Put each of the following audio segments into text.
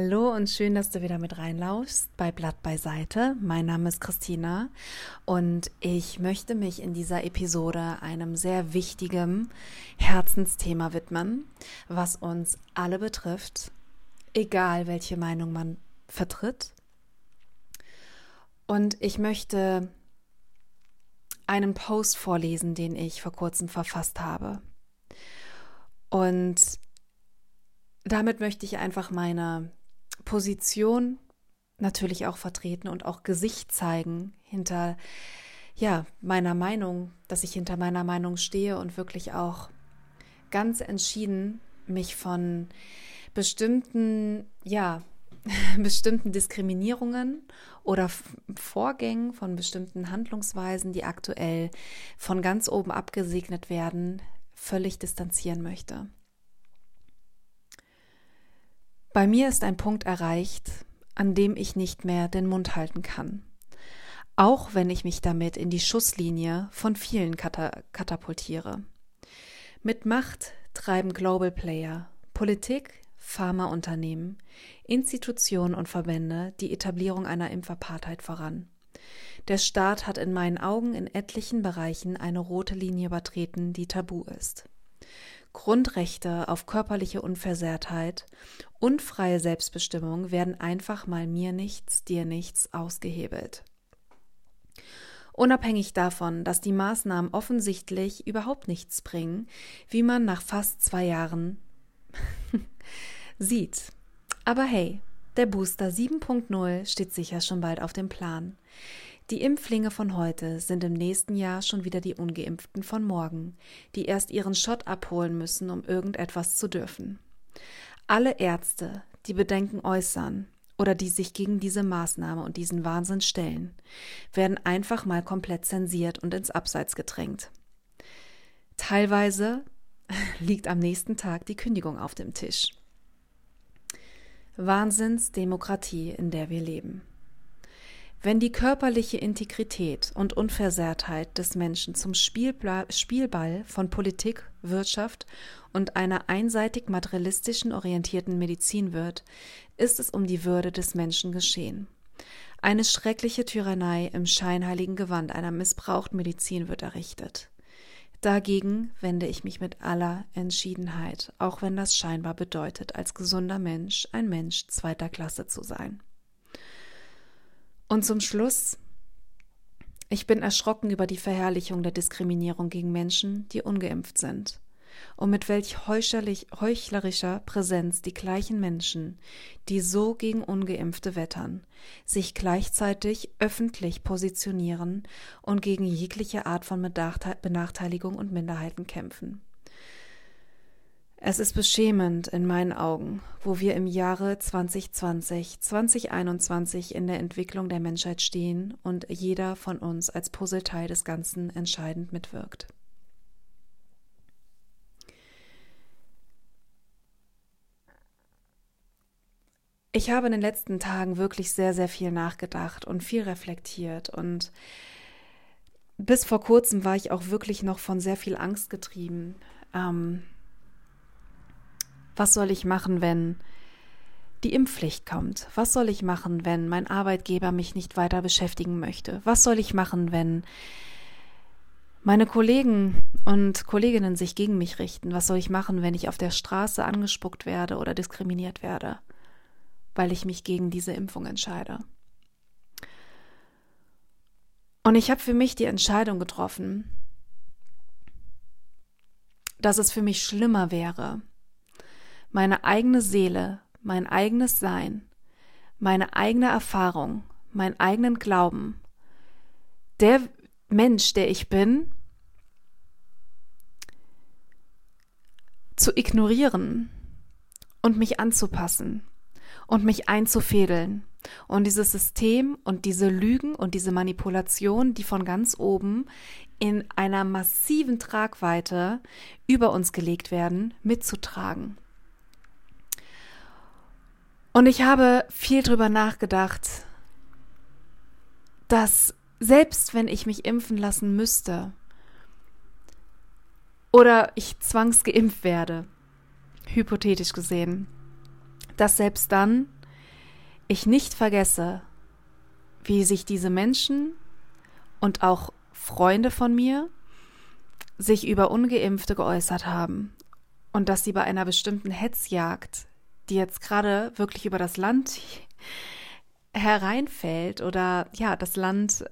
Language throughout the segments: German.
Hallo und schön, dass du wieder mit reinlaufst bei Blatt beiseite. Mein Name ist Christina und ich möchte mich in dieser Episode einem sehr wichtigen Herzensthema widmen, was uns alle betrifft, egal welche Meinung man vertritt. Und ich möchte einen Post vorlesen, den ich vor kurzem verfasst habe. Und damit möchte ich einfach meine Position natürlich auch vertreten und auch Gesicht zeigen hinter meiner Meinung, dass ich hinter meiner Meinung stehe und wirklich auch ganz entschieden mich von bestimmten Diskriminierungen oder Vorgängen, von bestimmten Handlungsweisen, die aktuell von ganz oben abgesegnet werden, völlig distanzieren möchte. Bei mir ist ein Punkt erreicht, an dem ich nicht mehr den Mund halten kann, auch wenn ich mich damit in die Schusslinie von vielen katapultiere. Mit Macht treiben Global Player, Politik, Pharmaunternehmen, Institutionen und Verbände die Etablierung einer Impfapartheit voran. Der Staat hat in meinen Augen in etlichen Bereichen eine rote Linie übertreten, die tabu ist. Grundrechte auf körperliche Unversehrtheit und freie Selbstbestimmung werden einfach mal mir nichts, dir nichts ausgehebelt. Unabhängig davon, dass die Maßnahmen offensichtlich überhaupt nichts bringen, wie man nach fast 2 Jahren sieht. Aber hey, der Booster 7.0 steht sicher schon bald auf dem Plan. Die Impflinge von heute sind im nächsten Jahr schon wieder die Ungeimpften von morgen, die erst ihren Shot abholen müssen, um irgendetwas zu dürfen. Alle Ärzte, die Bedenken äußern oder die sich gegen diese Maßnahme und diesen Wahnsinn stellen, werden einfach mal komplett zensiert und ins Abseits gedrängt. Teilweise liegt am nächsten Tag die Kündigung auf dem Tisch. Wahnsinnsdemokratie, in der wir leben. Wenn die körperliche Integrität und Unversehrtheit des Menschen zum Spielball von Politik, Wirtschaft und einer einseitig materialistischen orientierten Medizin wird, ist es um die Würde des Menschen geschehen. Eine schreckliche Tyrannei im scheinheiligen Gewand einer missbrauchten Medizin wird errichtet. Dagegen wende ich mich mit aller Entschiedenheit, auch wenn das scheinbar bedeutet, als gesunder Mensch ein Mensch zweiter Klasse zu sein. Und zum Schluss, ich bin erschrocken über die Verherrlichung der Diskriminierung gegen Menschen, die ungeimpft sind. Und mit welch heuchlerischer Präsenz die gleichen Menschen, die so gegen Ungeimpfte wettern, sich gleichzeitig öffentlich positionieren und gegen jegliche Art von Benachteiligung und Minderheiten kämpfen. Es ist beschämend in meinen Augen, wo wir im Jahre 2020, 2021 in der Entwicklung der Menschheit stehen und jeder von uns als Puzzleteil des Ganzen entscheidend mitwirkt. Ich habe in den letzten Tagen wirklich sehr, sehr viel nachgedacht und viel reflektiert und bis vor kurzem war ich auch wirklich noch von sehr viel Angst getrieben. Was soll ich machen, wenn die Impfpflicht kommt? Was soll ich machen, wenn mein Arbeitgeber mich nicht weiter beschäftigen möchte? Was soll ich machen, wenn meine Kollegen und Kolleginnen sich gegen mich richten? Was soll ich machen, wenn ich auf der Straße angespuckt werde oder diskriminiert werde, weil ich mich gegen diese Impfung entscheide? Und ich habe für mich die Entscheidung getroffen, dass es für mich schlimmer wäre, meine eigene Seele, mein eigenes Sein, meine eigene Erfahrung, meinen eigenen Glauben, der Mensch, der ich bin, zu ignorieren und mich anzupassen und mich einzufädeln und dieses System und diese Lügen und diese Manipulation, die von ganz oben in einer massiven Tragweite über uns gelegt werden, mitzutragen. Und ich habe viel drüber nachgedacht, dass selbst wenn ich mich impfen lassen müsste oder ich zwangsgeimpft werde, hypothetisch gesehen, dass selbst dann ich nicht vergesse, wie sich diese Menschen und auch Freunde von mir sich über Ungeimpfte geäußert haben und dass sie bei einer bestimmten Hetzjagd, die jetzt gerade wirklich über das Land hereinfällt oder ja, das Land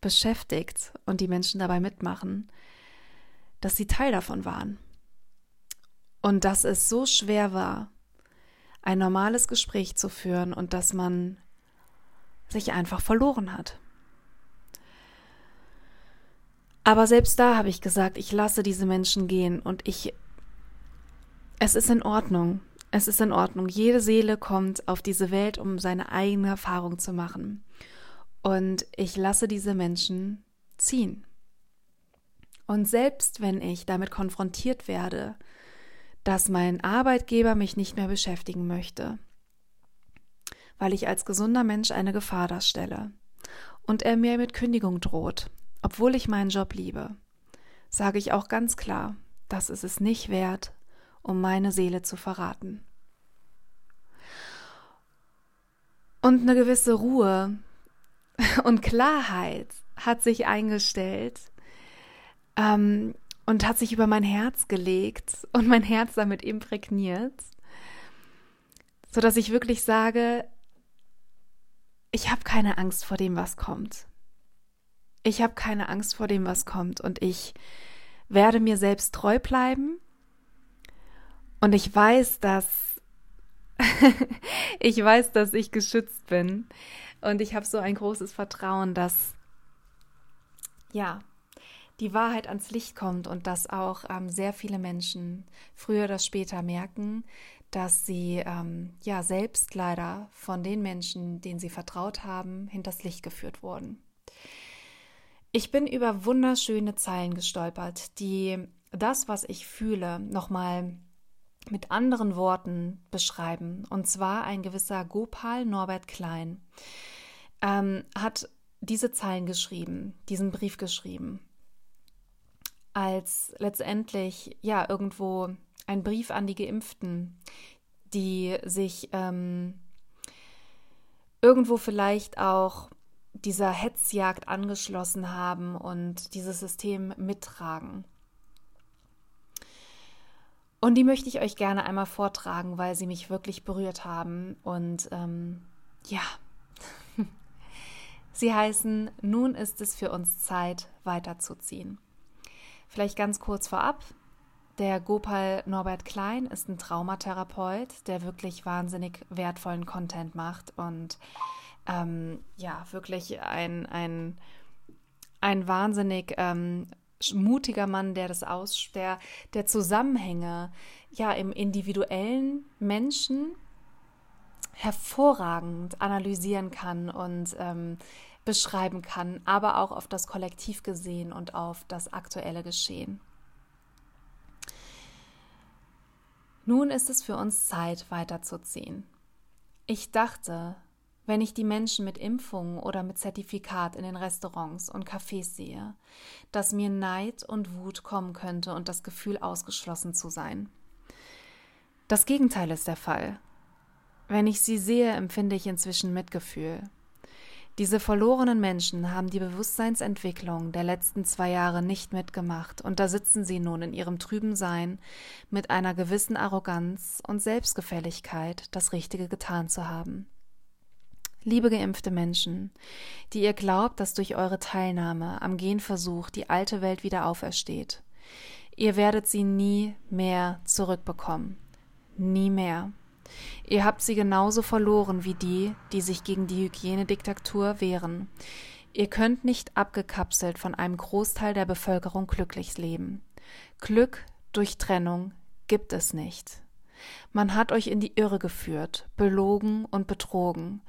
beschäftigt und die Menschen dabei mitmachen, dass sie Teil davon waren. Und dass es so schwer war, ein normales Gespräch zu führen und dass man sich einfach verloren hat. Aber selbst da habe ich gesagt, ich lasse diese Menschen gehen und es ist in Ordnung. Es ist in Ordnung. Jede Seele kommt auf diese Welt, um seine eigene Erfahrung zu machen. Und ich lasse diese Menschen ziehen. Und selbst wenn ich damit konfrontiert werde, dass mein Arbeitgeber mich nicht mehr beschäftigen möchte, weil ich als gesunder Mensch eine Gefahr darstelle und er mir mit Kündigung droht, obwohl ich meinen Job liebe, sage ich auch ganz klar, das ist es nicht wert, um meine Seele zu verraten. Und eine gewisse Ruhe und Klarheit hat sich eingestellt und hat sich über mein Herz gelegt und mein Herz damit imprägniert, sodass ich wirklich sage, ich habe keine Angst vor dem, was kommt. Ich habe keine Angst vor dem, was kommt, und ich werde mir selbst treu bleiben. Und ich weiß, dass ich geschützt bin, und ich habe so ein großes Vertrauen, dass ja, die Wahrheit ans Licht kommt und dass auch sehr viele Menschen früher oder später merken, dass sie ja selbst leider von den Menschen, denen sie vertraut haben, hinters Licht geführt wurden. Ich bin über wunderschöne Zeilen gestolpert, die das, was ich fühle, nochmal mit anderen Worten beschreiben. Und zwar ein gewisser Gopal Norbert Klein hat diese Zeilen geschrieben, diesen Brief geschrieben, als letztendlich ja irgendwo ein Brief an die Geimpften, die sich irgendwo vielleicht auch dieser Hetzjagd angeschlossen haben und dieses System mittragen. Und die möchte ich euch gerne einmal vortragen, weil sie mich wirklich berührt haben. Und ja, sie heißen, nun ist es für uns Zeit, weiterzuziehen. Vielleicht ganz kurz vorab, der Gopal Norbert Klein ist ein Traumatherapeut, der wirklich wahnsinnig wertvollen Content macht und ja, wirklich ein wahnsinnig mutiger Mann, der Zusammenhänge ja im individuellen Menschen hervorragend analysieren kann und beschreiben kann, aber auch auf das Kollektiv gesehen und auf das aktuelle Geschehen. Nun ist es für uns Zeit, weiterzuziehen. Ich dachte, wenn ich die Menschen mit Impfungen oder mit Zertifikat in den Restaurants und Cafés sehe, dass mir Neid und Wut kommen könnte und das Gefühl, ausgeschlossen zu sein. Das Gegenteil ist der Fall. Wenn ich sie sehe, empfinde ich inzwischen Mitgefühl. Diese verlorenen Menschen haben die Bewusstseinsentwicklung der letzten 2 Jahre nicht mitgemacht, und da sitzen sie nun in ihrem trüben Sein mit einer gewissen Arroganz und Selbstgefälligkeit, das Richtige getan zu haben. Liebe geimpfte Menschen, die ihr glaubt, dass durch eure Teilnahme am Genversuch die alte Welt wieder aufersteht, ihr werdet sie nie mehr zurückbekommen. Nie mehr. Ihr habt sie genauso verloren wie die, die sich gegen die Hygienediktatur wehren. Ihr könnt nicht abgekapselt von einem Großteil der Bevölkerung glücklich leben. Glück durch Trennung gibt es nicht. Man hat euch in die Irre geführt, belogen und betrogen.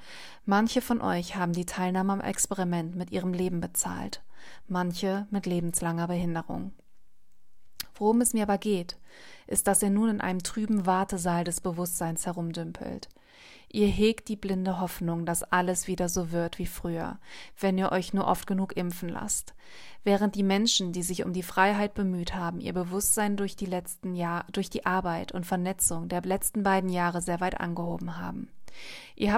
Manche von euch haben die Teilnahme am Experiment mit ihrem Leben bezahlt, manche mit lebenslanger Behinderung. Worum es mir aber geht, ist, dass ihr nun in einem trüben Wartesaal des Bewusstseins herumdümpelt. Ihr hegt die blinde Hoffnung, dass alles wieder so wird wie früher, wenn ihr euch nur oft genug impfen lasst. Während die Menschen, die sich um die Freiheit bemüht haben, ihr Bewusstsein durch die Arbeit und Vernetzung der letzten beiden Jahre sehr weit angehoben haben. Ihr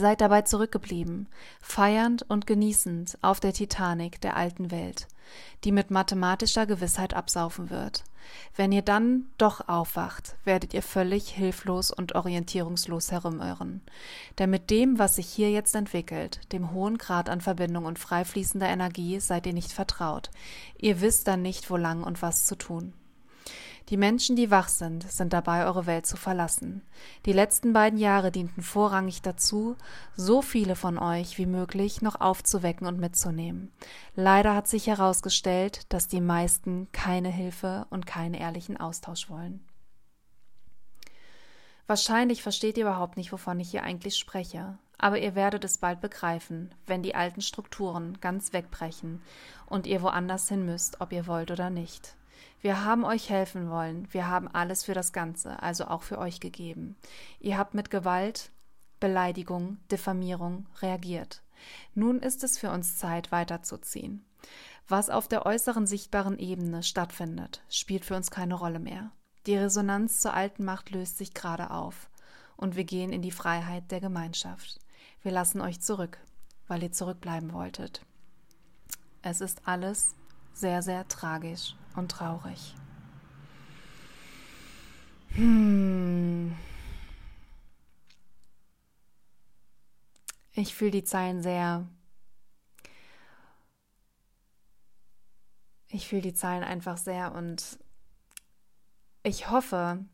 seid dabei zurückgeblieben, feiernd und genießend auf der Titanic der alten Welt, die mit mathematischer Gewissheit absaufen wird. Wenn ihr dann doch aufwacht, werdet ihr völlig hilflos und orientierungslos herumirren. Denn mit dem, was sich hier jetzt entwickelt, dem hohen Grad an Verbindung und frei fließender Energie, seid ihr nicht vertraut. Ihr wisst dann nicht, wo lang und was zu tun. Die Menschen, die wach sind, sind dabei, eure Welt zu verlassen. Die letzten beiden Jahre dienten vorrangig dazu, so viele von euch wie möglich noch aufzuwecken und mitzunehmen. Leider hat sich herausgestellt, dass die meisten keine Hilfe und keinen ehrlichen Austausch wollen. Wahrscheinlich versteht ihr überhaupt nicht, wovon ich hier eigentlich spreche. Aber ihr werdet es bald begreifen, wenn die alten Strukturen ganz wegbrechen und ihr woanders hin müsst, ob ihr wollt oder nicht. Wir haben euch helfen wollen, wir haben alles für das Ganze, also auch für euch gegeben. Ihr habt mit Gewalt, Beleidigung, Diffamierung reagiert. Nun ist es für uns Zeit, weiterzuziehen. Was auf der äußeren sichtbaren Ebene stattfindet, spielt für uns keine Rolle mehr. Die Resonanz zur alten Macht löst sich gerade auf und wir gehen in die Freiheit der Gemeinschaft. Wir lassen euch zurück, weil ihr zurückbleiben wolltet. Es ist alles sehr, sehr tragisch und traurig. Ich fühle die Zeilen sehr. Ich fühle die Zeilen einfach sehr und ich hoffe,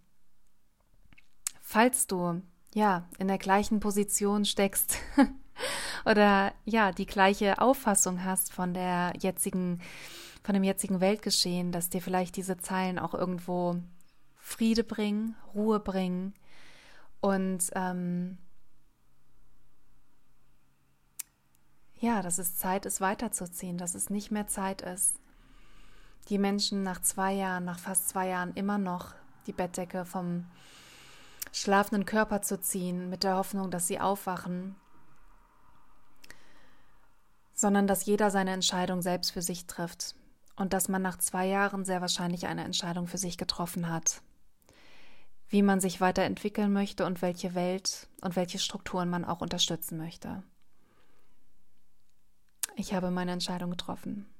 falls du in der gleichen Position steckst oder die gleiche Auffassung hast von dem jetzigen Weltgeschehen, dass dir vielleicht diese Zeilen auch irgendwo Friede bringen, Ruhe bringen und dass es Zeit ist, weiterzuziehen, dass es nicht mehr Zeit ist, die Menschen nach fast 2 Jahren immer noch die Bettdecke vom schlafenden Körper zu ziehen, mit der Hoffnung, dass sie aufwachen, sondern dass jeder seine Entscheidung selbst für sich trifft. Und dass man nach 2 Jahren sehr wahrscheinlich eine Entscheidung für sich getroffen hat, wie man sich weiterentwickeln möchte und welche Welt und welche Strukturen man auch unterstützen möchte. Ich habe meine Entscheidung getroffen.